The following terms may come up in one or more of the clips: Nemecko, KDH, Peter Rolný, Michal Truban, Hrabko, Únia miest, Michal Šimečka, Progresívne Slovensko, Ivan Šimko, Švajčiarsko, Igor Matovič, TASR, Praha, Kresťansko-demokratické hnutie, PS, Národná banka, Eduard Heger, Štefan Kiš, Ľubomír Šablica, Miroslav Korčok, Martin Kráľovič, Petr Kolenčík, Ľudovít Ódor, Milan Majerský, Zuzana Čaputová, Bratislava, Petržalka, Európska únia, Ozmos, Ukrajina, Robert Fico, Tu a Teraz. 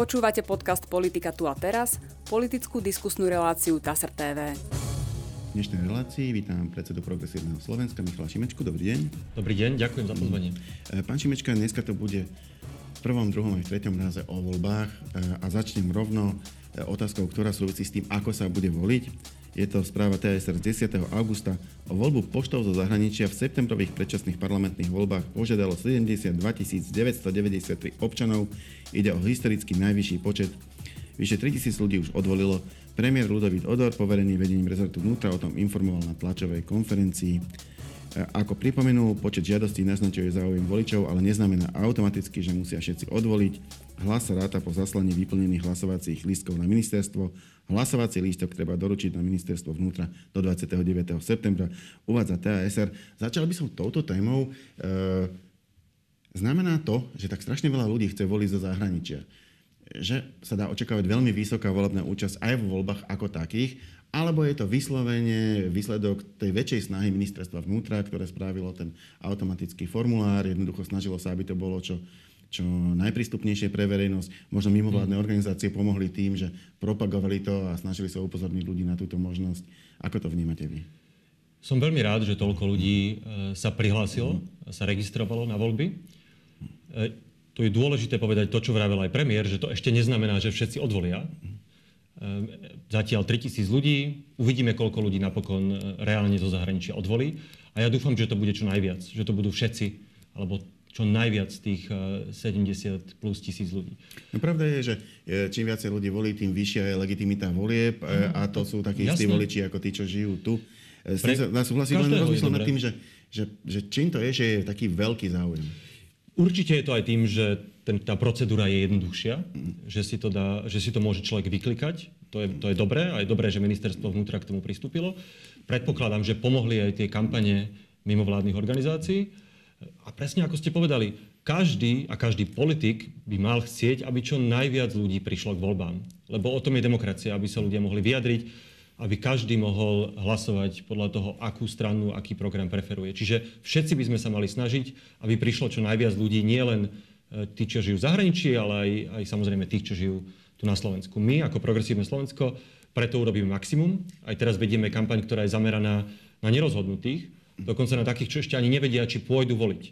Počúvate podcast Politika tu a teraz, politickú diskusnú reláciu TASR TV. V dnešnej relácii vítam predsedu Progresívneho Slovenska Michala Šimečku. Dobrý deň. Dobrý deň, ďakujem za pozvanie. Pán Šimečka, dneska to bude v prvom, druhom aj v treťom raze o voľbách a začnem rovno otázkou, ktorá súvisí s tým, ako sa bude voliť. Je to správa TASR z 10. augusta. O voľbu poštov zo zahraničia v septembrových predčasných parlamentných voľbách požiadalo 72 993 občanov. Ide o historicky najvyšší počet. Vyše 3000 ľudí už odvolilo. Premiér Ľudovít Ódor, poverený vedením rezortu vnútra, o tom informoval na tlačovej konferencii. Ako pripomenul, počet žiadostí naznačuje záujem voličov, ale neznamená automaticky, že musia všetci odvoliť. Hlas sa ráta po zaslaní vyplnených hlasovacích lístkov na ministerstvo. Hlasovací lístok treba doručiť na ministerstvo vnútra do 29. septembra, uvádza TASR. Začal by som touto témou. Znamená to, že tak strašne veľa ľudí chce voliť zo zahraničia. Že sa dá očakávať veľmi vysoká volebná účasť aj vo voľbách ako takých, alebo je to vyslovene výsledok tej väčšej snahy ministerstva vnútra, ktoré spravilo ten automatický formulár, jednoducho snažilo sa, aby to bolo čo najprístupnejšie pre verejnosť. Možno mimovládne organizácie pomohli tým, že propagovali to a snažili sa upozorniť ľudí na túto možnosť. Ako to vnímate vy? Som veľmi rád, že toľko ľudí sa prihlásilo, sa registrovalo na voľby. Tu je dôležité povedať to, čo vravel aj premiér, že to ešte neznamená, že všetci odvolia. Zatiaľ 3000 ľudí. Uvidíme, koľko ľudí napokon reálne zo zahraničia odvolí. A ja dúfam, že to bude čo najviac. Že to budú všetci, alebo čo najviac tých 70 plus tisíc ľudí. No, pravda je, že čím viacej ľudí volí, tým vyššia je legitimita volieb. A to sú takí istí voliči, ako tí, čo žijú tu. Súhlasím, len rozmyslím nad tým, že čím to je, že je taký veľký záujem. Určite je to aj tým, že tá procedúra je jednoduchšia, že si to môže človek vyklikať. To je dobré, a je dobré, že ministerstvo vnútra k tomu pristúpilo. Predpokladám, že pomohli aj tie kampane mimovládnych organizácií. A presne ako ste povedali, každý politik by mal chcieť, aby čo najviac ľudí prišlo k voľbám. Lebo o tom je demokracia, aby sa ľudia mohli vyjadriť, aby každý mohol hlasovať podľa toho, akú stranu, aký program preferuje. Čiže všetci by sme sa mali snažiť, aby prišlo čo najviac ľudí, nielen tí, čo žijú v zahraničí, ale aj samozrejme tých, čo žijú tu na Slovensku. My ako Progresívne Slovensko preto urobíme maximum. Aj teraz vedieme kampaň, ktorá je zameraná na nerozhodnutých, dokonca na takých, čo ešte ani nevedia, či pôjdu voliť.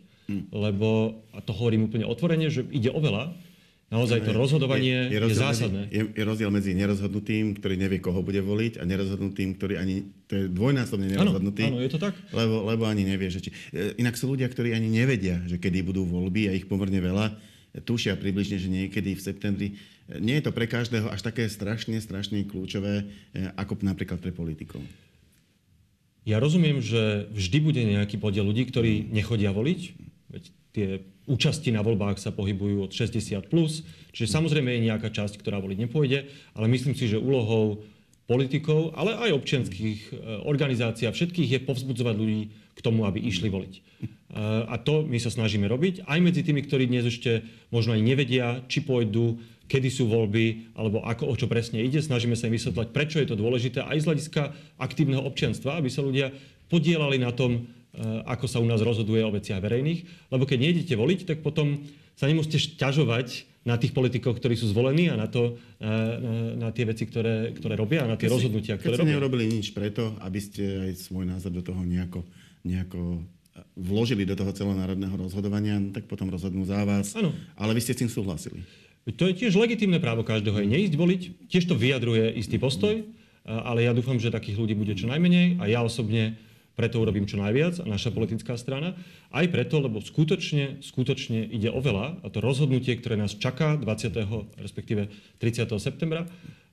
Lebo, a to hovorím úplne otvorene, že ide o veľa. Naozaj to rozhodovanie je zásadné. Je rozdiel medzi nerozhodnutým, ktorý nevie, koho bude voliť, a nerozhodnutým, ktorý ani... To je dvojnásobne nerozhodnutý. Áno, je to tak. Lebo ani nevie, že či... Inak sú ľudia, ktorí ani nevedia, že kedy budú voľby, a ich pomerne veľa. Tušia približne, že niekedy v septembri. Nie je to pre každého až také strašne kľúčové, ako napríklad pre politikov. Ja rozumiem, že vždy bude nejaký podiel ľudí, ktorí nechodia voliť. Veď tie účasti na voľbách sa pohybujú od 60+, čiže samozrejme je nejaká časť, ktorá voliť nepôjde, ale myslím si, že úlohou politikov, ale aj občianskych organizácií a všetkých je povzbudzovať ľudí k tomu, aby išli voliť. A to my sa snažíme robiť, aj medzi tými, ktorí dnes ešte možno aj nevedia, či pôjdu, kedy sú voľby, alebo o čo presne ide. Snažíme sa im vysvetľať, prečo je to dôležité aj z hľadiska aktívneho občianstva, aby sa ľudia podielali na tom, ako sa u nás rozhoduje o veciach verejných. Lebo keď nejdete voliť, tak potom sa nemusíte šťažovať na tých politikov, ktorí sú zvolení, a na tie veci, ktoré robia, a na tie rozhodnutia, ktoré robia. Keď ste neurobili nič preto, aby ste aj svoj názor do toho nejako vložili do toho celonárodného rozhodovania, tak potom rozhodnú za vás. Ano. Ale vy ste s tým súhlasili. To je tiež legitímne právo každého, je neísť voliť. Tiež to vyjadruje istý postoj, ale ja dúfam, že takých ľudí bude čo najmenej, a ja osobne preto urobím čo najviac, a naša politická strana. Aj preto, lebo skutočne ide o veľa, a to rozhodnutie, ktoré nás čaká 20. respektíve 30. septembra,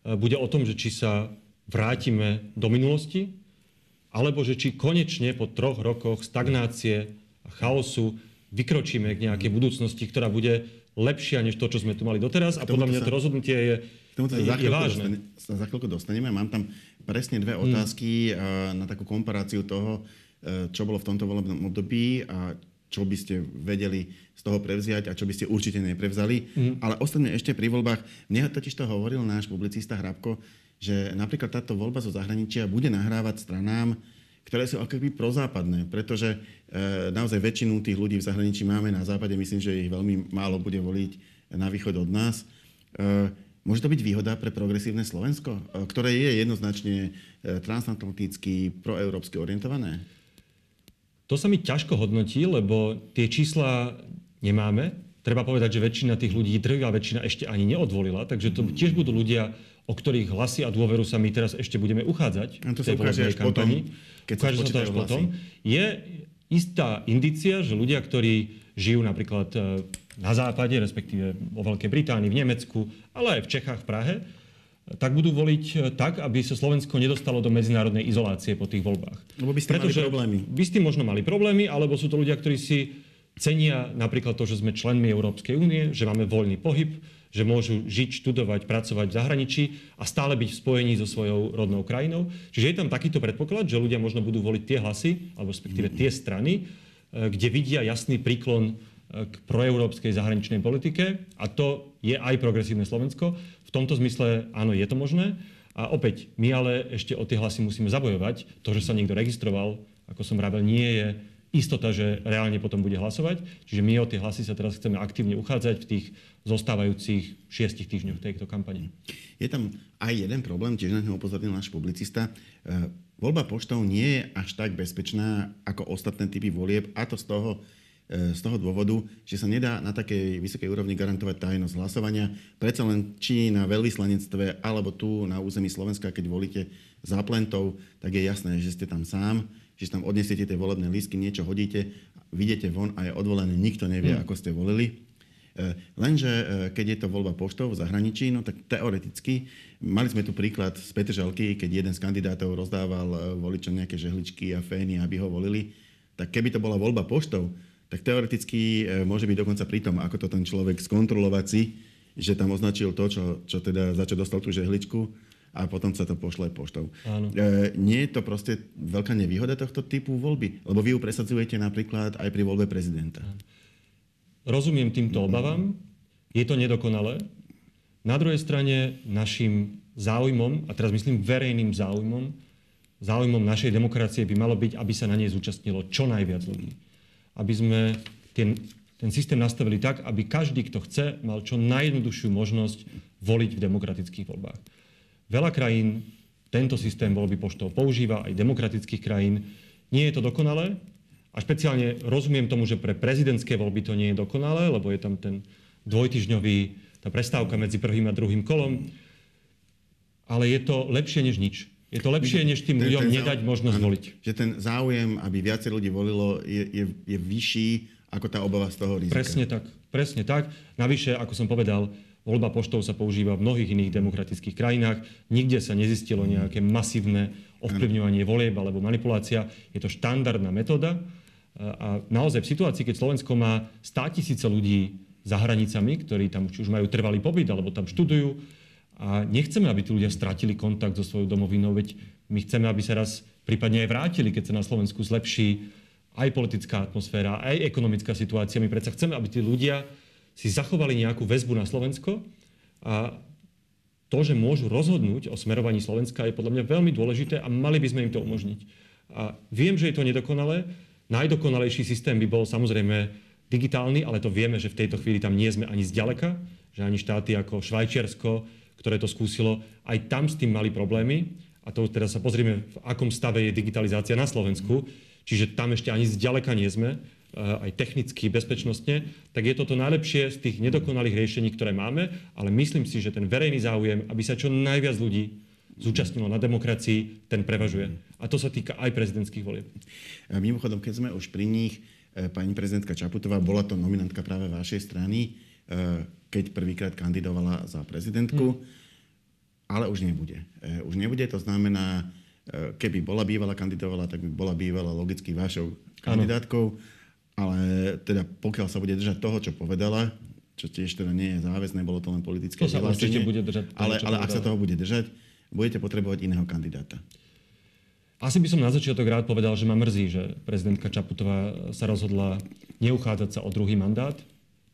bude o tom, že či sa vrátime do minulosti, alebo že či konečne po 3 rokoch stagnácie a chaosu vykročíme k nejakej budúcnosti, ktorá bude lepšia než to, čo sme tu mali doteraz. A podľa mňa to rozhodnutie je vážne. Za chvíľku dostaneme. Mám tam presne 2 otázky na takú komparáciu toho, čo bolo v tomto volebnom období a čo by ste vedeli z toho prevziať a čo by ste určite neprevzali. Ale ostatne ešte pri voľbách. Mne totiž to hovoril náš publicista Hrabko, že napríklad táto voľba zo zahraničia bude nahrávať stranám, ktoré sú akoby prozápadné, pretože naozaj väčšinu tých ľudí v zahraničí máme na západe, myslím, že ich veľmi málo bude voliť na východ od nás. Môže to byť výhoda pre Progresívne Slovensko, ktoré je jednoznačne transatlanticky, proeurópsky orientované? To sa mi ťažko hodnotí, lebo tie čísla nemáme. Treba povedať, že väčšina tých ľudí, drvivá väčšina, ešte ani neodvolila, takže to tiež budú ľudia, o ktorých hlasy a dôveru sa my teraz ešte budeme uchádzať. A to sa ukáže až potom, keď sa spočítajú hlasy. Je istá indícia, že ľudia, ktorí žijú napríklad na západe, respektíve vo Veľkej Británii, v Nemecku, ale aj v Čechách, v Prahe, tak budú voliť tak, aby sa Slovensko nedostalo do medzinárodnej izolácie po tých voľbách. Lebo by ste mali problémy. By ste možno mali problémy, alebo sú to ľudia, ktorí si cenia napríklad to, že sme členmi Európskej únie, že máme voľný pohyb, že môžu žiť, študovať, pracovať v zahraničí a stále byť v spojení so svojou rodnou krajinou. Čiže je tam takýto predpoklad, že ľudia možno budú voliť tie hlasy, alebo respektíve tie strany, kde vidia jasný príklon k proeurópskej zahraničnej politike, a to je aj Progresívne Slovensko. V tomto zmysle áno, je to možné. A opäť, my ale ešte o tie hlasy musíme zabojovať. To, že sa niekto registroval, ako som vravel, nie je istota, že reálne potom bude hlasovať. Čiže my o tie hlasy sa teraz chceme aktívne uchádzať v tých zostávajúcich 6 týždňoch tejto kampane. Je tam aj jeden problém, tiež na ňo upozornil náš publicista. Voľba poštou nie je až tak bezpečná ako ostatné typy volieb, a to z toho dôvodu, že sa nedá na takej vysokej úrovni garantovať tajnosť hlasovania. Predsa len či na veľvyslanectve, alebo tu na území Slovenska, keď volíte záplentov, tak je jasné, že ste tam sám, že tam odnesiete tie volebné lístky, niečo hodíte, vidíte von a je odvolené, nikto nevie, ako ste volili. Lenže keď je to voľba poštou v zahraničí, no tak teoreticky, mali sme tu príklad z Petržalky, keď jeden z kandidátov rozdával voličom nejaké žehličky a fény, aby ho volili, tak keby to bola voľba poštou, tak teoreticky môže byť dokonca pri tom, ako to ten človek skontrolovať si, že tam označil to, čo teda, za čo dostal tú žehličku, a potom sa to pošle poštou. Nie je to proste veľká nevýhoda tohto typu voľby? Lebo vy ju presadzujete napríklad aj pri voľbe prezidenta. Rozumiem týmto obavám. Je to nedokonalé. Na druhej strane našim záujmom, a teraz myslím verejným záujmom našej demokracie by malo byť, aby sa na nej zúčastnilo čo najviac ľudí. Aby sme ten systém nastavili tak, aby každý, kto chce, mal čo najjednoduchšiu možnosť voliť v demokratických voľbách. Veľa krajín tento systém voľby poštou používa, aj demokratických krajín. Nie je to dokonalé a špeciálne rozumiem tomu, že pre prezidentské voľby to nie je dokonalé, lebo je tam ten dvojtyžňový, tá prestávka medzi prvým a druhým kolom. Ale je to lepšie než nič. Je to lepšie, než tým ľuďom nedať možnosť voliť. Že ten záujem, aby viacej ľudí volilo, je vyšší ako tá obava z toho rizika. Presne tak. Navyše, ako som povedal, voľba poštou sa používa v mnohých iných demokratických krajinách. Nikde sa nezistilo nejaké masívne ovplyvňovanie volieb alebo manipulácia. Je to štandardná metóda. A naozaj v situácii, keď Slovensko má 100 000 ľudí za hranicami, ktorí tam už majú trvalý pobyt alebo tam študujú, a nechceme, aby tí ľudia stratili kontakt so svojou domovinou, veď my chceme, aby sa raz prípadne aj vrátili, keď sa na Slovensku zlepší aj politická atmosféra, aj ekonomická situácia. My predsa chceme, aby tí ľudia si zachovali nejakú väzbu na Slovensko, a to, že môžu rozhodnúť o smerovaní Slovenska, je podľa mňa veľmi dôležité a mali by sme im to umožniť. A viem, že je to nedokonalé. Najdokonalejší systém by bol samozrejme digitálny, ale to vieme, že v tejto chvíli tam nie sme ani zďaleka, že ani štáty ako Švajčiarsko, ktoré to skúsilo, aj tam s tým mali problémy. A to teraz sa pozrieme, v akom stave je digitalizácia na Slovensku. Čiže tam ešte ani zďaleka nie sme, aj technicky, bezpečnostne. Tak je toto najlepšie z tých nedokonalých riešení, ktoré máme. Ale myslím si, že ten verejný záujem, aby sa čo najviac ľudí zúčastnilo na demokracii, ten prevažuje. A to sa týka aj prezidentských volieb. Mimochodom, keď sme už pri nich, pani prezidentka Čaputová, bola to nominantka práve vašej strany, keď prvýkrát kandidovala za prezidentku, ale už nebude. Už nebude, to znamená, keby bola bývala kandidovala, tak by bola bývala logicky vašou kandidátkou, ale teda pokiaľ sa bude držať toho, čo povedala, čo tiež teda nie je záväzné, bolo to len politické vyhlásenie, ale ak sa toho bude držať, budete potrebovať iného kandidáta. Asi by som na začiatok rád povedal, že ma mrzí, že prezidentka Čaputová sa rozhodla neuchádzať sa o druhý mandát.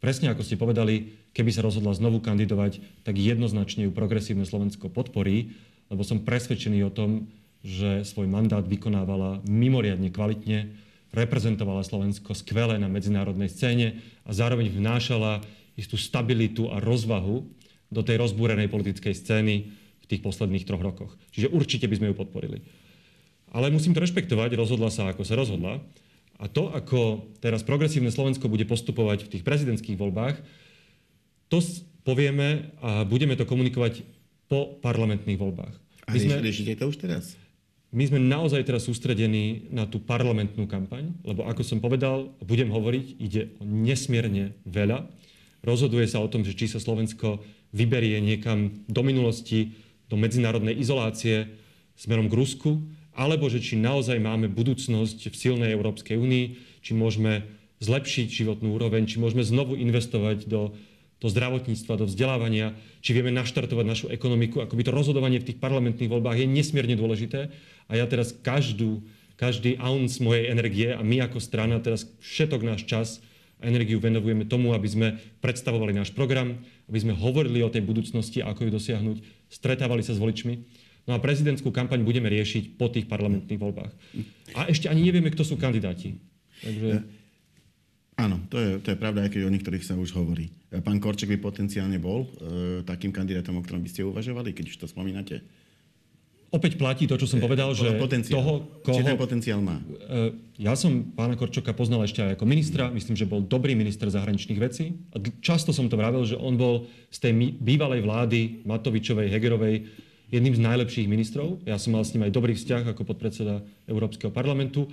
Presne ako ste povedali, keby sa rozhodla znovu kandidovať, tak jednoznačne ju Progresívne Slovensko podporí, lebo som presvedčený o tom, že svoj mandát vykonávala mimoriadne kvalitne, reprezentovala Slovensko skvele na medzinárodnej scéne a zároveň vnášala istú stabilitu a rozvahu do tej rozbúrenej politickej scény v tých posledných 3 rokoch. Čiže určite by sme ju podporili. Ale musím to rešpektovať, rozhodla sa, ako sa rozhodla. A to, ako teraz Progresívne Slovensko bude postupovať v tých prezidentských voľbách, to povieme a budeme to komunikovať po parlamentných voľbách. A riešite to už teraz? My sme naozaj teraz sústredení na tú parlamentnú kampaň, lebo ako som povedal, budem hovoriť, ide o nesmierne veľa. Rozhoduje sa o tom, že či sa Slovensko vyberie niekam do minulosti, do medzinárodnej izolácie, smerom k Rusku, alebo že či naozaj máme budúcnosť v silnej Európskej únii, či môžeme zlepšiť životnú úroveň, či môžeme znovu investovať do zdravotníctva, do vzdelávania, či vieme naštartovať našu ekonomiku. Akoby to rozhodovanie v tých parlamentných voľbách je nesmierne dôležité. A ja teraz každý ounce mojej energie a my ako strana teraz všetok náš čas a energiu venujeme tomu, aby sme predstavovali náš program, aby sme hovorili o tej budúcnosti, ako ju dosiahnuť, stretávali sa s voličmi. No a prezidentskú kampaň budeme riešiť po tých parlamentných voľbách. A ešte ani nevieme, kto sú kandidáti. Takže... Áno, to je pravda, aj keď o niektorých sa už hovorí. Pán Korčok by potenciálne bol takým kandidátom, o ktorom by ste uvažovali, keď už to spomínate? Opäť platí to, čo som povedal, že či ten potenciál má? Ja som pána Korčoka poznal ešte aj ako ministra. Myslím, že bol dobrý minister zahraničných vecí. A často som to vravel, že on bol z tej bývalej vlády Matovičovej, Hegerovej jedným z najlepších ministrov. Ja som mal s ním aj dobrý vzťah ako podpredseda Európskeho parlamentu.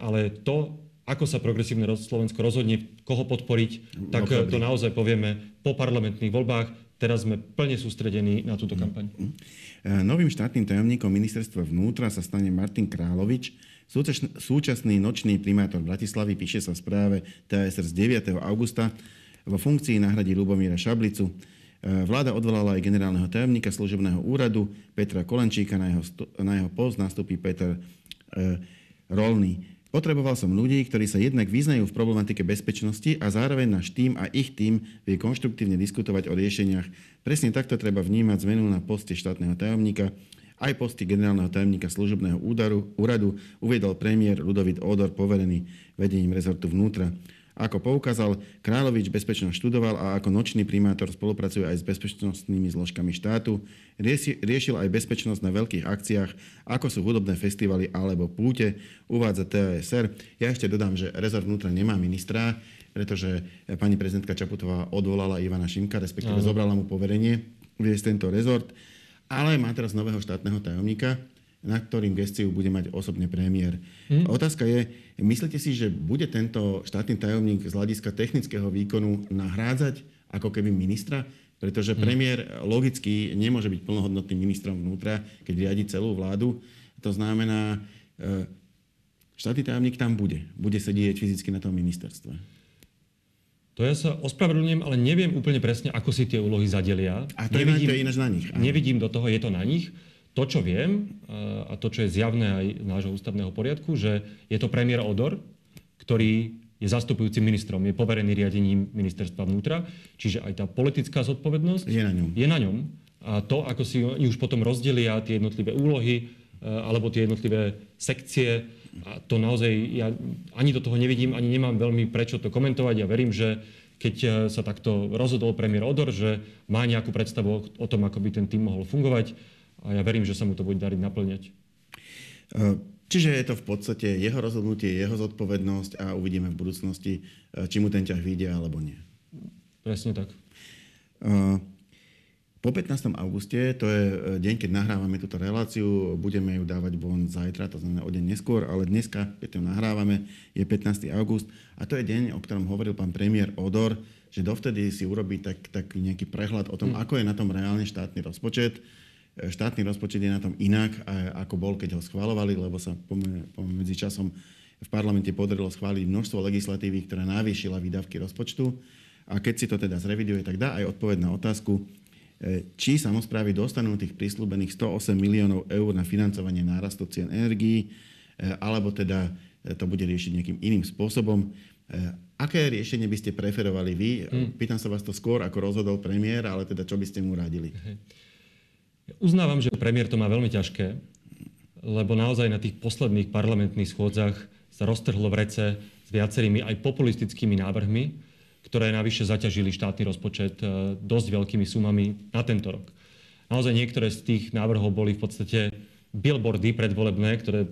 Ale to... Ako sa Progresívne Slovensko rozhodne, koho podporiť, tak to naozaj povieme po parlamentných voľbách. Teraz sme plne sústredení na túto kampaň. Novým štátnym tajomníkom ministerstva vnútra sa stane Martin Kráľovič, súčasný nočný primátor Bratislavy, píše sa v správe TASR z 9. augusta. Vo funkcii nahradí Ľubomíra Šablicu. Vláda odvolala aj generálneho tajomníka služobného úradu Petra Kolenčíka. Na jeho post nastúpi Peter Rolný. Potreboval som ľudí, ktorí sa jednak vyznajú v problematike bezpečnosti a zároveň náš tím a ich tím vie konštruktívne diskutovať o riešeniach. Presne takto treba vnímať zmenu na poste štátneho tajomníka, aj posty generálneho tajomníka služobného úradu, uviedol premiér Ľudovít Ódor, poverený vedením rezortu vnútra. Ako poukázal, Kráľovič bezpečnosť študoval a ako nočný primátor spolupracuje aj s bezpečnostnými zložkami štátu. Riešil aj bezpečnosť na veľkých akciách, ako sú hudobné festivaly alebo púte, uvádza TASR. Ja ešte dodám, že rezort vnútra nemá ministra, pretože pani prezidentka Čaputová odvolala Ivana Šimka, respektíve zobrala mu poverenie viesť tento rezort, ale má teraz nového štátneho tajomníka, na ktorým gestiu bude mať osobne premiér. Otázka je, myslíte si, že bude tento štátny tajomník z hľadiska technického výkonu nahrádzať ako keby ministra? Pretože premiér logicky nemôže byť plnohodnotným ministrom vnútra, keď riadi celú vládu. To znamená, štátny tajomník tam bude. Bude sedieť fyzicky na tom ministerstve. To ja sa ospravedlňujem, ale neviem úplne presne, ako si tie úlohy zadelia. A to je ináč na nich. Áno. Nevidím do toho, je to na nich. To, čo viem, a to, čo je zjavné aj nášho ústavného poriadku, že je to premiér Ódor, ktorý je zastupujúcim ministrom, je poverený riadením ministerstva vnútra, čiže aj tá politická zodpovednosť je na ňom. A to, ako si už potom rozdelia tie jednotlivé úlohy, alebo tie jednotlivé sekcie, a to naozaj ja ani do toho nevidím, ani nemám veľmi prečo to komentovať. Ja verím, že keď sa takto rozhodol premiér Ódor, že má nejakú predstavu o tom, ako by ten tým mohol fungovať, a ja verím, že sa mu to bude dariť naplňať. Čiže je to v podstate jeho rozhodnutie, jeho zodpovednosť a uvidíme v budúcnosti, či mu ten ťah vyjde alebo nie. Presne tak. Po 15. auguste, to je deň, keď nahrávame túto reláciu, budeme ju dávať von zajtra, to znamená o deň neskôr, ale dneska, keď to nahrávame, je 15. august a to je deň, o ktorom hovoril pán premiér Ódor, že dovtedy si urobí tak nejaký prehľad o tom, ako je na tom reálne štátny rozpočet. Štátny rozpočet je na tom inak, ako bol, keď ho schvaľovali, lebo sa pomedzi časom v parlamente podarilo schváliť množstvo legislatívy, ktorá navýšila výdavky rozpočtu. A keď si to teda zreviduje, tak dá aj odpoveď na otázku, či samosprávy dostanú tých prísľubených 108 miliónov eur na financovanie nárastu cien energií, alebo teda to bude riešiť nejakým iným spôsobom. Aké riešenie by ste preferovali vy? Pýtam sa vás to skôr, ako rozhodol premiér, ale teda čo by ste mu radili? Uznávam, že premiér to má veľmi ťažké, lebo naozaj na tých posledných parlamentných schôdzach sa roztrhlo vrece s viacerými aj populistickými návrhmi, ktoré navyše zaťažili štátny rozpočet dosť veľkými sumami na tento rok. Naozaj niektoré z tých návrhov boli v podstate billboardy predvolebné, ktoré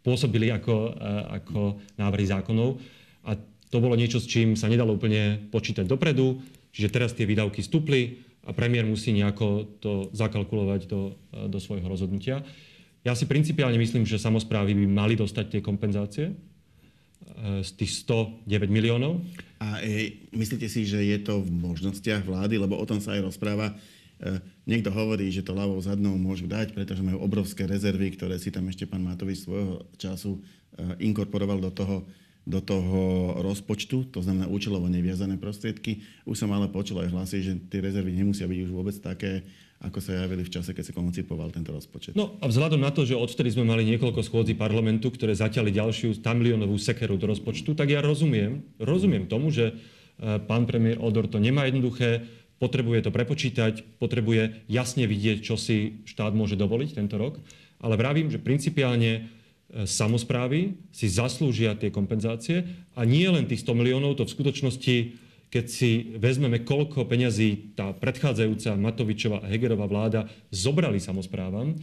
pôsobili ako návrhy zákonov. A to bolo niečo, s čím sa nedalo úplne počítať dopredu. Čiže teraz tie výdavky stúpli a premiér musí nejako to zakalkulovať do svojho rozhodnutia. Ja si principiálne myslím, že samosprávy by mali dostať tie kompenzácie z tých 109 miliónov. A myslíte si, že je to v možnostiach vlády? Lebo o tom sa aj rozpráva. Niekto hovorí, že to ľavou zadnou môžu dať, pretože majú obrovské rezervy, ktoré si tam ešte pán Matovič svojho času inkorporoval do toho rozpočtu, to znamená účelovo neviazané prostriedky. Už som ale počul aj hlasy, že tie rezervy nemusia byť už vôbec také, ako sa javili v čase, keď sa koncipoval tento rozpočet. No a vzhľadom na to, že odtedy sme mali niekoľko schôdzí parlamentu, ktoré zaťali ďalšiu tamilionovú sekeru do rozpočtu, tak ja rozumiem tomu, že pán premiér Ódor to nemá jednoduché, potrebuje to prepočítať, potrebuje jasne vidieť, čo si štát môže dovoliť tento rok. Ale vravím, že principiálne samosprávy si zaslúžia tie kompenzácie a nie len tých 100 miliónov, to v skutočnosti, keď si vezmeme, koľko peňazí tá predchádzajúca Matovičova a Hegerová vláda zobrali samosprávam,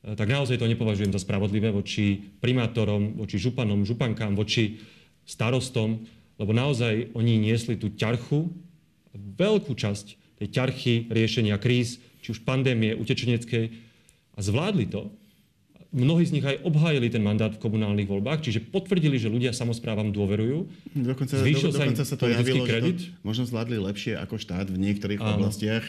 tak naozaj to nepovažujem za spravodlivé voči primátorom, voči županom, župankám, voči starostom, lebo naozaj oni niesli tú ťarchu, veľkú časť tej ťarchy riešenia kríz, či už pandémie, utečeneckej, a zvládli to. Mnohí z nich aj obhájili ten mandát v komunálnych voľbách, čiže potvrdili, že ľudia samosprávam dôverujú. Dokonca sa to javilo, kredit. Že to možno zvládli lepšie ako štát v niektorých oblastiach.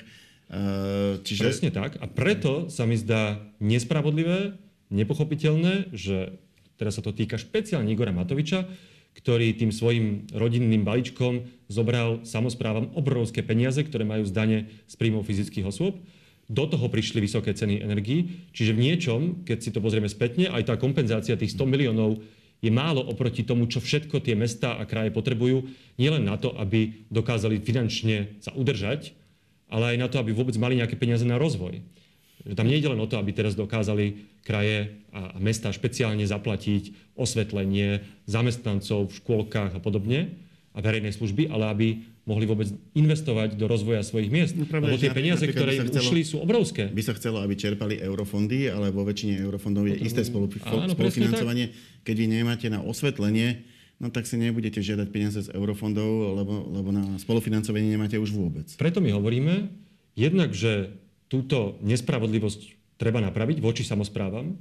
Čiže... Presne tak. A preto sa mi zdá nespravodlivé, nepochopiteľné, že teraz sa to týka špeciálne Igora Matoviča, ktorý tým svojim rodinným balíčkom zobral samosprávam obrovské peniaze, ktoré majú z dane z príjmov fyzických osôb. Do toho prišli vysoké ceny energií. Čiže v niečom, keď si to pozrieme spätne, aj tá kompenzácia tých 100 miliónov je málo oproti tomu, čo všetko tie mestá a kraje potrebujú. Nielen na to, aby dokázali finančne sa udržať, ale aj na to, aby vôbec mali nejaké peniaze na rozvoj. Tam nie je len o to, aby teraz dokázali kraje a mestá špeciálne zaplatiť osvetlenie zamestnancov v škôlkach a podobne a verejnej služby, ale aby mohli vôbec investovať do rozvoja svojich miest. No, lebo tie peniaze, ktoré im ušli, sú obrovské. By sa chcelo, aby čerpali eurofondy, ale vo väčšine eurofondov je isté spolufinancovanie. Keď vy nemáte na osvetlenie, no tak si nebudete žiadať peniaze z eurofondov, lebo na spolufinancovanie nemáte už vôbec. Preto my hovoríme, jednak, že túto nespravodlivosť treba napraviť voči samosprávam.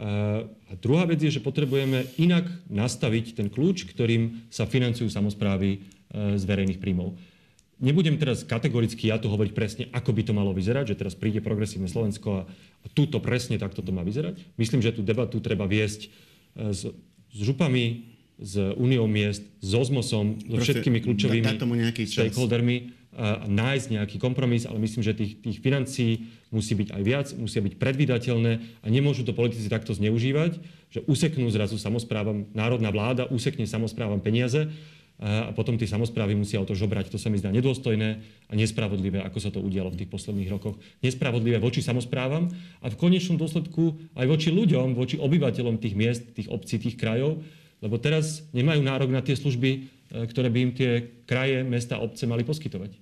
A druhá vec je, že potrebujeme inak nastaviť ten kľúč, ktorým sa financujú samosprávy z verejných príjmov. Nebudem teraz kategoricky ja tu hovoriť presne, ako by to malo vyzerať, že teraz príde Progresívne Slovensko a túto presne takto to má vyzerať. Myslím, že tú debatu treba viesť s župami, s Úniou miest, s Ozmosom, so všetkými kľúčovými stakeholdermi a nájsť nejaký kompromis, ale myslím, že tých financií musí byť aj viac, musia byť predvídateľné a nemôžu to politici takto zneužívať, že useknú zrazu samosprávam, národná vláda usekne samosprávam peniaze a potom tie samosprávy musia o to žobrať. To sa mi zdá nedôstojné a nespravodlivé, ako sa to udialo v tých posledných rokoch. Nespravodlivé voči samosprávam a v konečnom dôsledku aj voči ľuďom, voči obyvateľom tých miest, tých obcí, tých krajov, lebo teraz nemajú nárok na tie služby, ktoré by im tie kraje, mesta, obce mali poskytovať.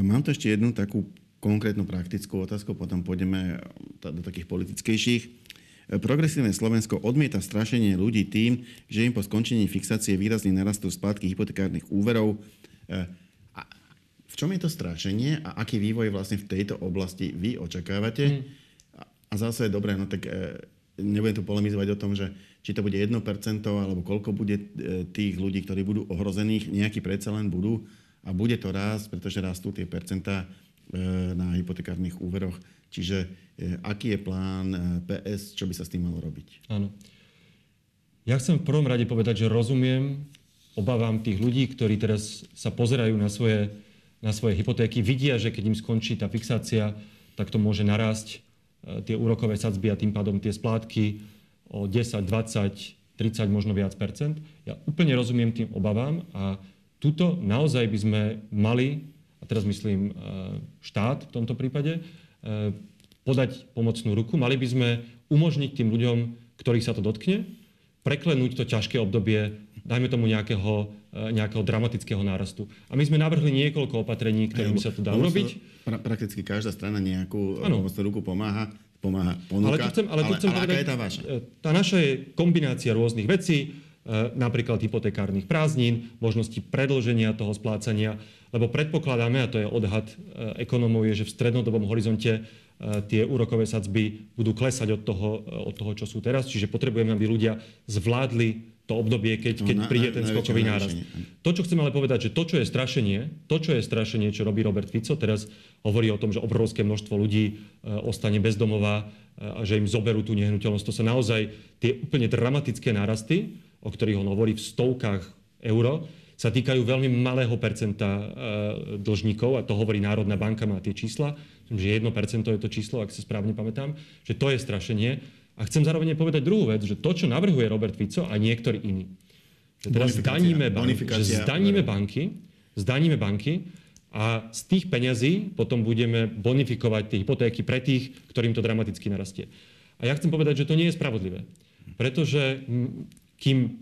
Mám tu ešte jednu takú konkrétnu praktickú otázku, potom pôjdeme do takých politickejších. Progresívne Slovensko odmieta strašenie ľudí tým, že im po skončení fixácie výrazne narastú splátky hypotekárnych úverov. A v čom je to strašenie a aký vývoj vlastne v tejto oblasti vy očakávate? A zase, dobre, no tak nebudem tu polemizovať o tom, že či to bude 1% alebo koľko bude tých ľudí, ktorí budú ohrozených, nejakí predsa len budú a bude to rásť, pretože rastú tie percentá na hypotekárnych úveroch. Čiže aký je plán PS, čo by sa s tým malo robiť? Áno. Ja chcem v prvom rade povedať, že rozumiem obavám tých ľudí, ktorí teraz sa pozerajú na svoje hypotéky. Vidia, že keď im skončí tá fixácia, tak to môže narásť tie úrokové sadzby a tým pádom tie splátky o 10, 20, 30, možno viac percent. Ja úplne rozumiem tým obavám a tuto naozaj by sme mali, a teraz myslím štát v tomto prípade, podať pomocnú ruku. Mali by sme umožniť tým ľuďom, ktorých sa to dotkne, preklenúť to ťažké obdobie dajme tomu nejakého dramatického nárastu. A my sme navrhli niekoľko opatrení, ktorým sa to dá urobiť. Prakticky každá strana nejakú pomocnú ruku pomáha, ponúka. Ale aká je tá vaša? Tá naša je kombinácia rôznych vecí, napríklad hypotekárnych prázdnin, možnosti predĺženia toho splácania, lebo predpokladáme, a to je odhad ekonomov, je, že v strednodobom horizonte tie úrokové sadzby budú klesať od toho, čo sú teraz. Čiže potrebujeme, aby ľudia zvládli to obdobie, keď príde ten skokový nárast. To, čo chcem ale povedať, že to, čo je strašenie, čo robí Robert Fico, teraz hovorí o tom, že obrovské množstvo ľudí ostane bez domova a že im zoberú tú nehnuteľnosť. To sa naozaj, tie úplne dramatické nárasty, o ktorých on hovorí v stovkách eur, sa týkajú veľmi malého percenta dlžníkov, a to hovorí Národná banka, má tie čísla, že 1% je to číslo, ak sa správne pamätám, že to je strašenie. A chcem zároveň povedať druhú vec, že to, čo navrhuje Robert Fico a niektorí iní, že teraz zdaníme banky a z tých peňazí potom budeme bonifikovať tie hypotéky pre tých, ktorým to dramaticky narastie. A ja chcem povedať, že to nie je spravodlivé, pretože kým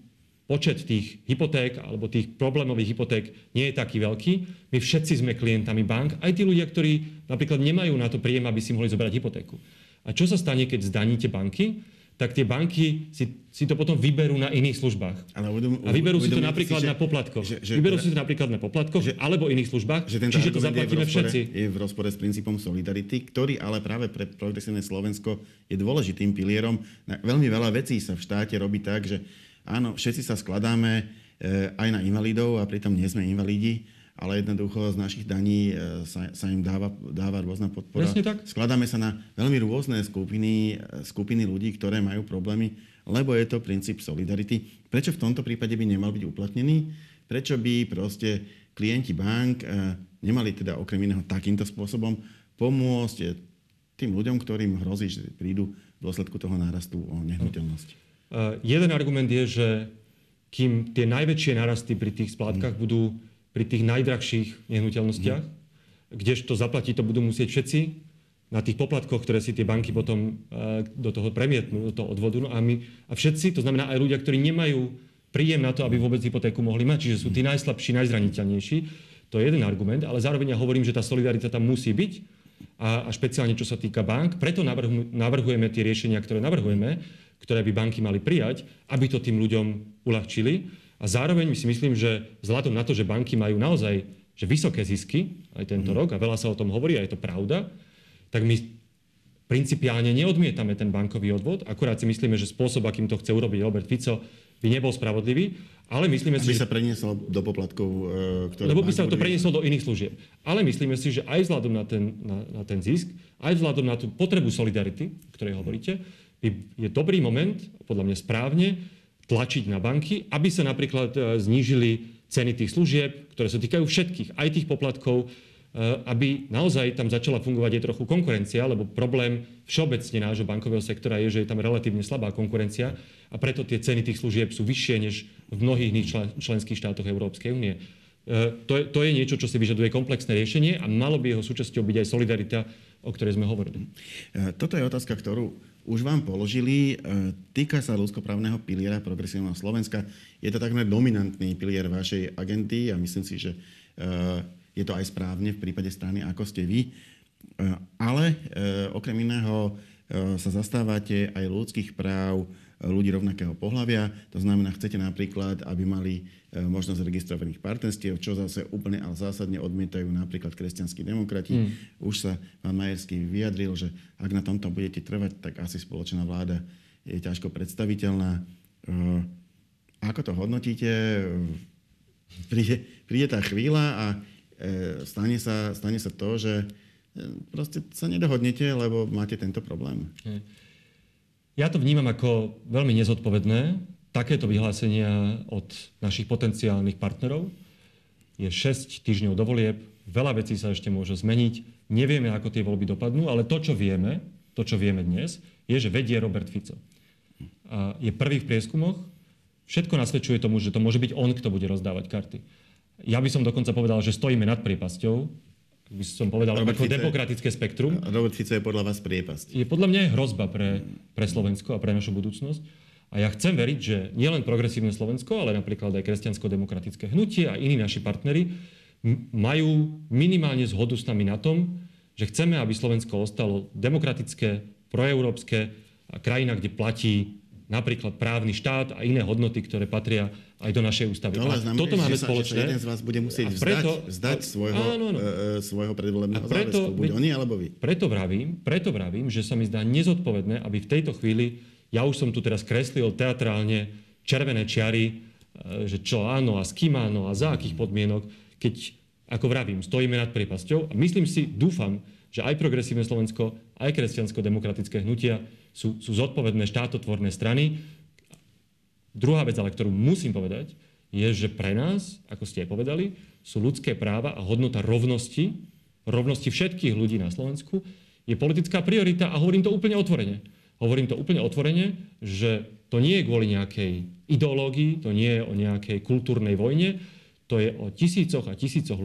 počet tých hypoték alebo tých problémových hypoték nie je taký veľký, my všetci sme klientami bank, aj tí ľudia, ktorí napríklad nemajú na to príjem, aby si mohli zobrať hypotéku. A čo sa stane, keď zdaníte banky? Tak tie banky si to potom vyberú na iných službách. A vyberú si to napríklad na poplatkoch alebo iných službách, čiže to zaplatíme všetci. Je v rozpore s princípom solidarity, ktorý ale práve pre Progresívne Slovensko je dôležitým pilierom. Veľmi veľa vecí sa v štáte robí tak, že áno, všetci sa skladáme aj na invalidov a pritom nie sme invalidi, ale jednoducho z našich daní sa im dáva rôzna podpora. Skladáme sa na veľmi rôzne skupiny ľudí, ktoré majú problémy, lebo je to princíp solidarity. Prečo v tomto prípade by nemal byť uplatnený? Prečo by proste klienti bank nemali teda okrem iného takýmto spôsobom pomôcť tým ľuďom, ktorým hrozí, že prídu v dôsledku toho nárastu o nehnuteľnosť? Jeden argument je, že kým tie najväčšie narasty pri tých splátkach budú pri tých najdrahších nehnuteľnostiach, kdežto zaplatí to budú musieť všetci na tých poplatkoch, ktoré si tie banky potom do toho premietnú, do toho odvodu. A všetci, to znamená aj ľudia, ktorí nemajú príjem na to, aby vôbec hypotéku mohli mať, čiže sú tí najslabší, najzraniteľnejší. To je jeden argument, ale zároveň ja hovorím, že tá solidarita tam musí byť, a špeciálne čo sa týka bank. Preto navrhujeme tie riešenia, ktoré navrhujeme, ktoré by banky mali prijať, aby to tým ľuďom uľahčili. A zároveň my si myslím, že vzhľadom na to, že banky majú naozaj že vysoké zisky aj tento rok, a veľa sa o tom hovorí a je to pravda, tak my principiálne neodmietame ten bankový odvod, akurát si myslíme, že spôsob, akým to chce urobiť Robert Fico, by nebol spravodlivý, ale myslíme si, že sa prenieslo do poplatkov, ktoré lebo by sa to prenieslo do iných služieb. Ale myslíme si, že aj vzhľadom na ten zisk, aj vzhľadom na tú potrebu solidarity, o ktorej hovoríte, je dobrý moment, podľa mňa správne, tlačiť na banky, aby sa napríklad znížili ceny tých služieb, ktoré sa týkajú všetkých, aj tých poplatkov, aby naozaj tam začala fungovať aj trochu konkurencia, lebo problém všeobecne nášho bankového sektora je, že je tam relatívne slabá konkurencia a preto tie ceny tých služieb sú vyššie než v mnohých iných členských štátoch Európskej únie. To je niečo, čo si vyžaduje komplexné riešenie a malo by jeho súčasťou byť aj solidarita, o ktorej sme hovorili. Toto je otázka, ktorú už vám položili. Týka sa ľudskoprávneho piliera Progresívneho Slovenska. Je to takmer dominantný pilier vašej agendy a myslím si, že je to aj správne v prípade strany, ako ste vy. Ale okrem iného sa zastávate aj ľudských práv ľudí rovnakého pohlavia. To znamená, chcete napríklad, aby mali možnosť registrovaných partnerstiev, čo zase úplne ale zásadne odmietajú napríklad kresťanskí demokrati. Už sa pán Majerský vyjadril, že ak na tomto budete trvať, tak asi spoločná vláda je ťažko predstaviteľná. Ako to hodnotíte? Príde tá chvíľa a stane sa to, že proste sa nedohodnete, lebo máte tento problém. Ja to vnímam ako veľmi nezodpovedné. Takéto vyhlásenia od našich potenciálnych partnerov. Je 6 týždňov do volieb, veľa vecí sa ešte môže zmeniť. Nevieme, ako tie voľby dopadnú, ale to, čo vieme dnes, je, že vedie Robert Fico. A je prvý v prieskumoch. Všetko nasvedčuje tomu, že to môže byť on, kto bude rozdávať karty. Ja by som dokonca povedal, že stojíme nad priepasťou. By som povedal, ako demokratické spektrum. Robert Fico je podľa vás priepasť. Je podľa mňa hrozba pre Slovensko a pre našu budúcnosť. A ja chcem veriť, že nielen Progresívne Slovensko, ale napríklad aj Kresťansko-demokratické hnutie a iní naši partneri majú minimálne zhodu s nami na tom, že chceme, aby Slovensko ostalo demokratické, proeurópske a krajina, kde platí napríklad právny štát a iné hodnoty, ktoré patria aj do našej ústavy. No, ale toto máme spoločné. Že jeden z vás bude musieť vzdať svojho predvolebného záväzku. Buď oni, alebo vy. Preto vravím, že sa mi zdá nezodpovedné, aby v tejto chvíli, ja už som tu teraz kreslil teatrálne červené čiary, že čo áno a s kým áno a za akých podmienok, keď, ako vravím, stojíme nad priepasťou. A myslím si, dúfam, že aj Progresívne Slovensko, aj Kresťansko-demokratické hnutia sú zodpovedné štátotvorné strany. Druhá vec, ale ktorú musím povedať, je, že pre nás, ako ste aj povedali, sú ľudské práva a hodnota rovnosti všetkých ľudí na Slovensku, je politická priorita a hovorím to úplne otvorene. Že to nie je kvôli nejakej ideológii, to nie je o nejakej kultúrnej vojne, to je o tisícoch a tisícoch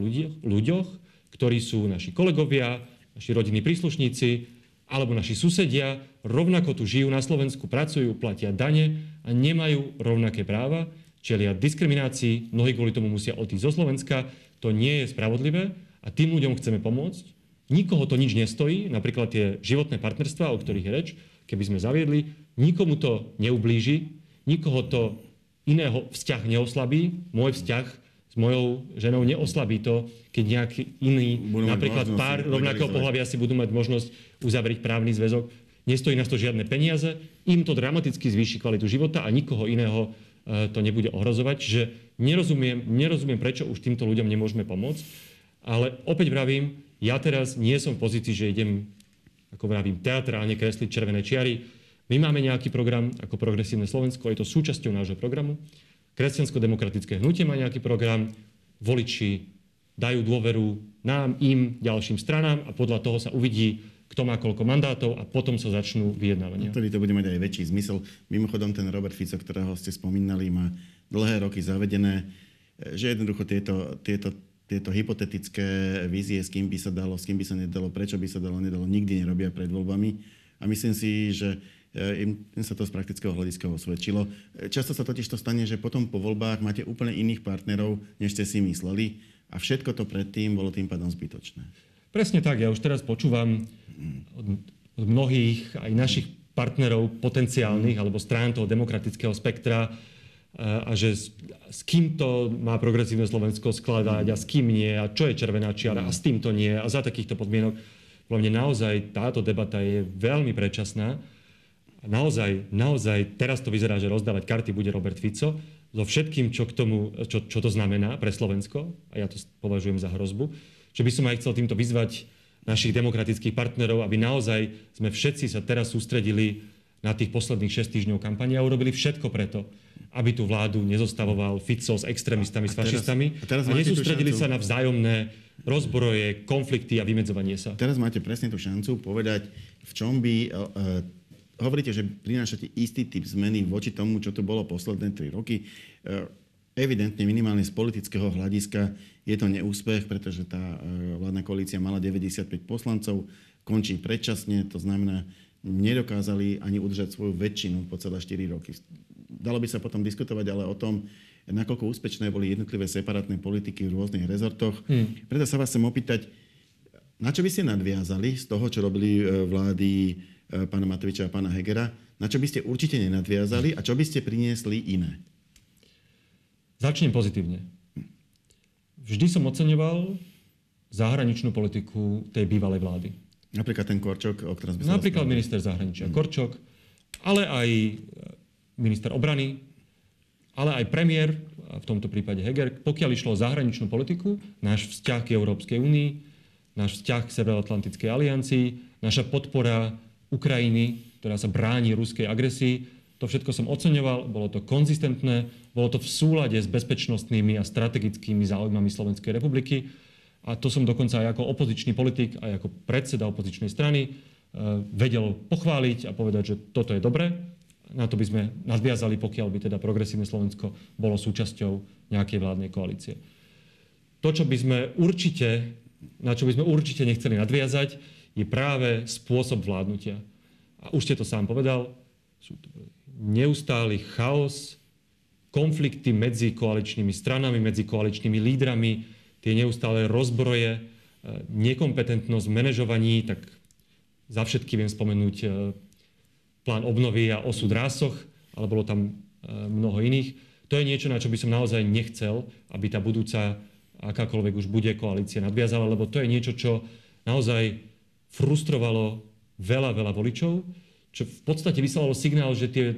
ľuďoch, ktorí sú naši kolegovia, naši rodinní príslušníci, alebo naši susedia, rovnako tu žijú na Slovensku, pracujú, platia dane a nemajú rovnaké práva, čelia diskriminácii, mnohí kvôli tomu musia odísť zo Slovenska. To nie je spravodlivé a tým ľuďom chceme pomôcť. Nikoho to nič nestojí, napríklad tie životné partnerstvá, o ktorých je reč, keby sme zaviedli, nikomu to neublíži, nikoho to iného vzťah neoslabí, môj vzťah mojou ženou neoslabí to, keď nejaký iný, napríklad pár rovnakého pohlavia si budú mať možnosť uzavrieť právny zväzok. Nestojí nás to žiadne peniaze, im to dramaticky zvýši kvalitu života a nikoho iného to nebude ohrozovať. Že nerozumiem, prečo už týmto ľuďom nemôžeme pomôcť. Ale opäť vravím, ja teraz nie som v pozícii, že idem, ako vravím, teatrálne kresliť červené čiary. My máme nejaký program ako Progresívne Slovensko, je to súčasťou nášho programu. Kresťansko-demokratické hnutie má nejaký program, voliči dajú dôveru nám, im, ďalším stranám a podľa toho sa uvidí, kto má koľko mandátov a potom sa začnú vyjednávania. Vtedy to bude mať aj väčší zmysel. Mimochodom, ten Robert Fico, ktorého ste spomínali, má dlhé roky zavedené, že jednoducho tieto hypotetické vízie, s kým by sa dalo, s kým by sa nedalo, prečo by sa dalo, nedalo, nikdy nerobia pred voľbami. A myslím si, že im sa to z praktického hľadiska osvedčilo. Často sa totiž to stane, že potom po voľbách máte úplne iných partnerov, než ste si mysleli a všetko to predtým bolo tým pádom zbytočné. Presne tak. Ja už teraz počúvam od mnohých aj našich partnerov potenciálnych alebo strán toho demokratického spektra a že s kým to má Progresívne Slovensko skladať a s kým nie a čo je červená čiara a s tým to nie a za takýchto podmienok. Hlavne naozaj táto debata je veľmi predčasná. Naozaj, teraz to vyzerá, že rozdávať karty bude Robert Fico so všetkým, čo to znamená pre Slovensko, a ja to považujem za hrozbu, že by som aj chcel týmto vyzvať našich demokratických partnerov, aby naozaj sme všetci sa teraz sústredili na tých posledných 6 týždňov kampane a urobili všetko preto, aby tú vládu nezostavoval Fico s extrémistami, s fašistami a nesústredili sa na vzájomné rozbroje, konflikty a vymedzovanie sa. Teraz máte presne tú šancu povedať, v čom by... Hovoríte, že prinášate istý typ zmeny voči tomu, čo tu bolo posledné 3 roky. Evidentne, minimálne z politického hľadiska je to neúspech, pretože tá vládna koalícia mala 95 poslancov, končí predčasne, to znamená, nedokázali ani udržať svoju väčšinu po celé 4 roky. Dalo by sa potom diskutovať ale o tom, nakoľko úspešné boli jednotlivé separátne politiky v rôznych rezortoch. Preto sa vás chcem opýtať, na čo by ste nadviazali z toho, čo robili vlády pána Matoviča a pána Hegera, na čo by ste určite nenadviazali a čo by ste priniesli iné? Začnem pozitívne. Vždy som oceňoval zahraničnú politiku tej bývalej vlády. Napríklad ten Korčok, o ktorom sme sa... Napríklad minister zahraničia Korčok, ale aj minister obrany, ale aj premiér, v tomto prípade Heger, pokiaľ išlo o zahraničnú politiku, náš vzťah k Európskej únii, náš vzťah k Severoatlantickej aliancii, naša podpora Ukrajiny, ktorá sa bráni ruskej agresii. To všetko som oceňoval, bolo to konzistentné, bolo to v súlade s bezpečnostnými a strategickými záujmami Slovenskej republiky a to som dokonca aj ako opozičný politik, aj ako predseda opozičnej strany vedel pochváliť a povedať, že toto je dobré. Na to by sme nadviazali, pokiaľ by teda Progresívne Slovensko bolo súčasťou nejakej vládnej koalície. To, na čo by sme určite nechceli nadviazať, je práve spôsob vládnutia. A už ste to sám povedal, sú to neustály chaos, konflikty medzi koaličnými stranami, medzi koaličnými lídrami, tie neustále rozbroje, nekompetentnosť v manažovaní, tak za všetky viem spomenúť plán obnovy a osud Rásoch, ale bolo tam mnoho iných. To je niečo, na čo by som naozaj nechcel, aby tá budúca, akákoľvek už bude, koalícia nadviazala, lebo to je niečo, čo naozaj frustrovalo veľa voličov, čo v podstate vyslalo signál, že tie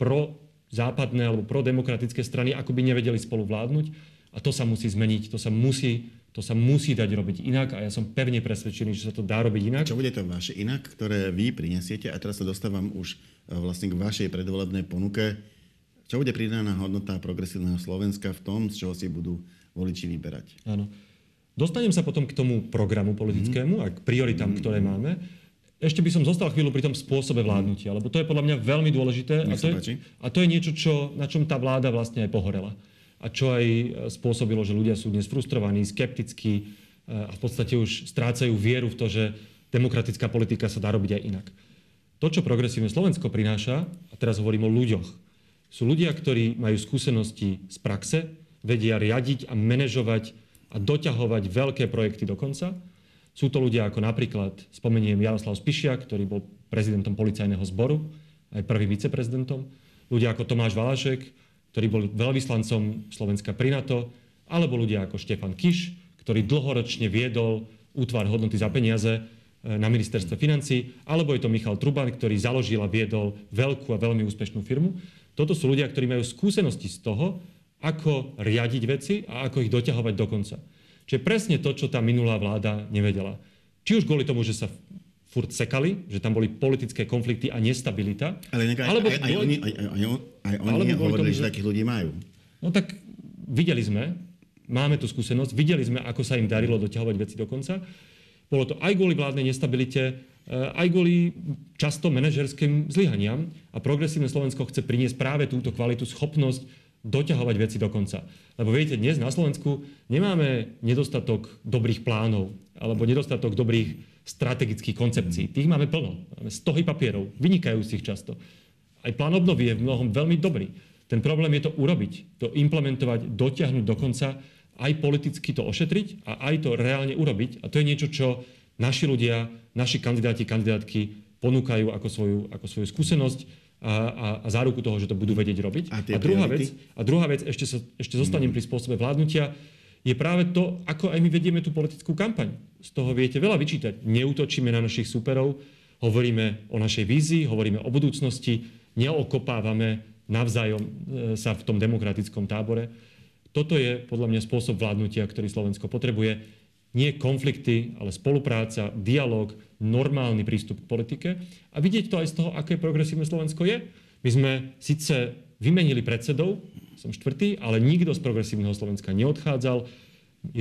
prozápadné alebo prodemokratické strany akoby nevedeli spolu vládnuť. A to sa musí zmeniť, to sa musí dať robiť inak a ja som pevne presvedčený, že sa to dá robiť inak. Čo bude to vaše inak, ktoré vy prinesiete? A teraz sa dostávam už vlastne k vašej predvolebnej ponuke. Čo bude pridaná hodnota Progresívneho Slovenska v tom, z čoho si budú voliči vyberať? Áno. Dostanem sa potom k tomu programu politickému a k prioritám, ktoré máme. Ešte by som zostal chvíľu pri tom spôsobe vládnutia, lebo to je podľa mňa veľmi dôležité a to je niečo, na čom tá vláda vlastne aj pohorela. A čo aj spôsobilo, že ľudia sú dnes frustrovaní, skeptickí a v podstate už strácajú vieru v to, že demokratická politika sa dá robiť aj inak. To, čo Progresívne Slovensko prináša, a teraz hovorím o ľuďoch, sú ľudia, ktorí majú skúsenosti z praxe, vedia riadiť a manažovať a doťahovať veľké projekty do konca. Sú to ľudia ako napríklad, spomeniem Jaroslav Spišiak, ktorý bol prezidentom policajného zboru, aj prvým viceprezidentom. Ľudia ako Tomáš Valašek, ktorý bol veľvyslancom Slovenska pri NATO, alebo ľudia ako Štefan Kiš, ktorý dlhoročne viedol útvar hodnoty za peniaze na ministerstve financií, alebo je to Michal Truban, ktorý založil a viedol veľkú a veľmi úspešnú firmu. Toto sú ľudia, ktorí majú skúsenosti z toho, ako riadiť veci a ako ich doťahovať do konca. Čiže presne to, čo tá minulá vláda nevedela. Či už kvôli tomu, že sa furt sekali, že tam boli politické konflikty a nestabilita. Ale oni hovorili, že takých ľudí majú. No tak videli sme, máme tú skúsenosť, videli sme, ako sa im darilo doťahovať veci do konca. Bolo to aj kvôli vládnej nestabilite, aj kvôli často manažerským zlyhaniam a Progresívne Slovensko chce priniesť práve túto kvalitu, schopnosť doťahovať veci do konca. Lebo viete, dnes na Slovensku nemáme nedostatok dobrých plánov alebo nedostatok dobrých strategických koncepcií. Tých máme plno. Máme stohy papierov, vynikajúcich často. Aj plán obnovy je v mnohom veľmi dobrý. Ten problém je to urobiť, to implementovať, dotiahnuť do konca, aj politicky to ošetriť a aj to reálne urobiť. A to je niečo, čo naši ľudia, naši kandidáti, kandidátky ponúkajú ako svoju skúsenosť a záruku toho, že to budú vedieť robiť. A druhá vec, ešte zostanem pri spôsobe vládnutia, je práve to, ako aj my vedieme tú politickú kampaň. Z toho viete veľa vyčítať. Neútočíme na našich súperov, hovoríme o našej vízii, hovoríme o budúcnosti, neokopávame navzájom sa v tom demokratickom tábore. Toto je podľa mňa spôsob vládnutia, ktorý Slovensko potrebuje. Nie konflikty, ale spolupráca, dialog, normálny prístup k politike. A vidieť to aj z toho, aké Progresívne Slovensko je. My sme síce vymenili predsedov, som štvrtý, ale nikto z Progresívneho Slovenska neodchádzal.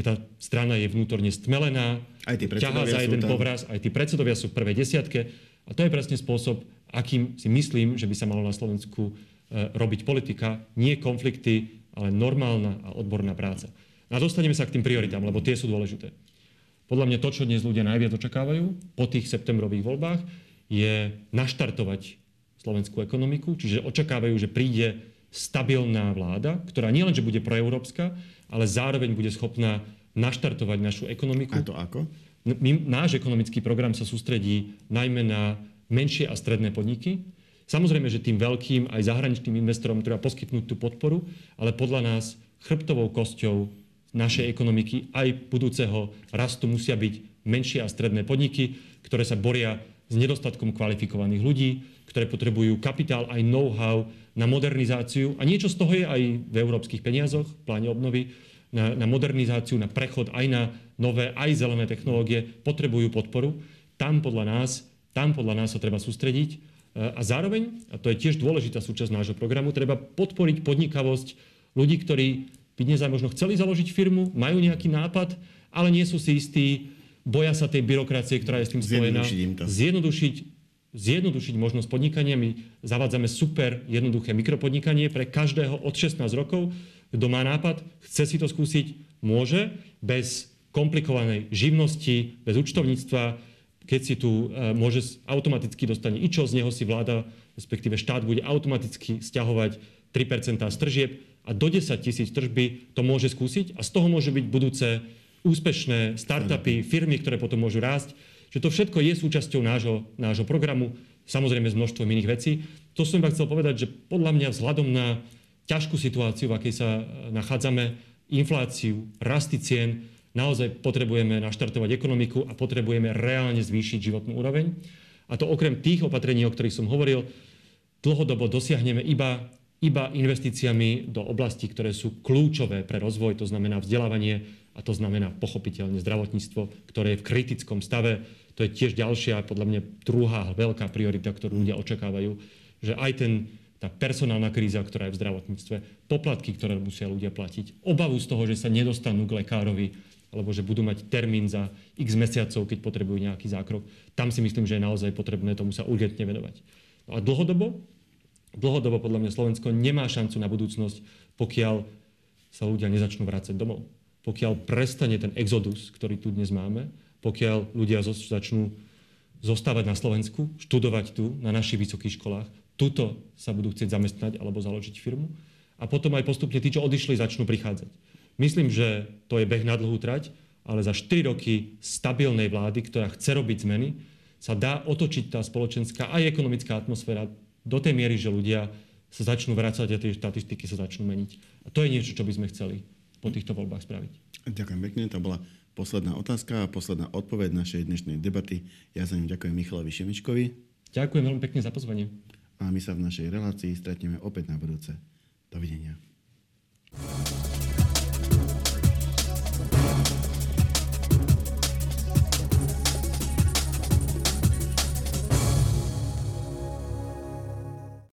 Tá strana je vnútorne stmelená, ťahá za jeden povraz, aj tí predsedovia sú v prvej desiatke. A to je presne spôsob, akým si myslím, že by sa malo na Slovensku robiť politika. Nie konflikty, ale normálna a odborná práca. A dostaneme sa k tým prioritám, lebo tie sú dôležité. Podľa mňa to, čo dnes ľudia najviac očakávajú po tých septembrových voľbách, je naštartovať slovenskú ekonomiku. Čiže očakávajú, že príde stabilná vláda, ktorá nielenže bude proeurópska, ale zároveň bude schopná naštartovať našu ekonomiku. A to ako? Náš ekonomický program sa sústredí najmä na menšie a stredné podniky. Samozrejme, že tým veľkým aj zahraničným investorom treba poskytnúť tú podporu, ale podľa nás chrbtovou kosťou našej ekonomiky aj budúceho rastu musia byť menšie a stredné podniky, ktoré sa boria s nedostatkom kvalifikovaných ľudí, ktoré potrebujú kapitál aj know-how na modernizáciu. A niečo z toho je aj v európskych peniazoch, v pláne obnovy, na modernizáciu, na prechod, aj na nové, aj zelené technológie, potrebujú podporu. Tam podľa nás sa treba sústrediť. A zároveň, a to je tiež dôležitá súčasť nášho programu, treba podporiť podnikavosť ľudí, ktorí by dnes aj možno chceli založiť firmu, majú nejaký nápad, ale nie sú si istí, boja sa tej byrokracie, ktorá je s tým spojená. Zjednodušiť možnosť podnikania. My zavádzame super jednoduché mikropodnikanie pre každého od 16 rokov. Kto má nápad, chce si to skúsiť, môže. Bez komplikovanej živnosti, bez účtovníctva, keď si tu môže automaticky dostane ičo, z neho si vláda, respektíve štát, bude automaticky stiahovať 3% z tržieb a do 10 000 tržby to môže skúsiť a z toho môžu byť budúce úspešné startupy, firmy, ktoré potom môžu rásť. Čiže to všetko je súčasťou nášho programu, samozrejme s množstvom iných vecí. To som iba chcel povedať, že podľa mňa vzhľadom na ťažkú situáciu, v akej sa nachádzame, infláciu, rasty cien, naozaj potrebujeme naštartovať ekonomiku a potrebujeme reálne zvýšiť životnú úroveň. A to okrem tých opatrení, o ktorých som hovoril, dlhodobo dosiahneme iba investíciami do oblastí, ktoré sú kľúčové pre rozvoj, to znamená vzdelávanie a to znamená pochopiteľne zdravotníctvo, ktoré je v kritickom stave. To je tiež ďalšia, podľa mňa druhá veľká priorita, ktorú ľudia očakávajú, že aj tá personálna kríza, ktorá je v zdravotníctve, poplatky, ktoré musia ľudia platiť, obavu z toho, že sa nedostanú k lekárovi, alebo že budú mať termín za x mesiacov, keď potrebujú nejaký zákrok. Tam si myslím, že je naozaj potrebné tomu sa urgentne venovať. No a dlhodobo podľa mňa Slovensko nemá šancu na budúcnosť, pokiaľ sa ľudia nezačnú vrácať domov. Pokiaľ prestane ten exodus, ktorý tu dnes máme, pokiaľ ľudia začnú zostávať na Slovensku, študovať tu, na našich vysokých školách, tuto sa budú chcieť zamestnať alebo založiť firmu a potom aj postupne tí, čo odišli, začnú prichádzať. Myslím, že to je beh na dlhú trať, ale za 4 roky stabilnej vlády, ktorá chce robiť zmeny, sa dá otočiť tá spoločenská aj ekonomická atmosféra do tej miery, že ľudia sa začnú vracať a tie štatistiky sa začnú meniť. A to je niečo, čo by sme chceli po týchto voľbách spraviť. Ďakujem pekne. To bola posledná otázka a posledná odpoveď našej dnešnej debaty. Ja za ňu ďakujem Michalovi Šimečkovi. Ďakujem veľmi pekne za pozvanie. A my sa v našej relácii stretneme opäť na budúce. Dovidenia.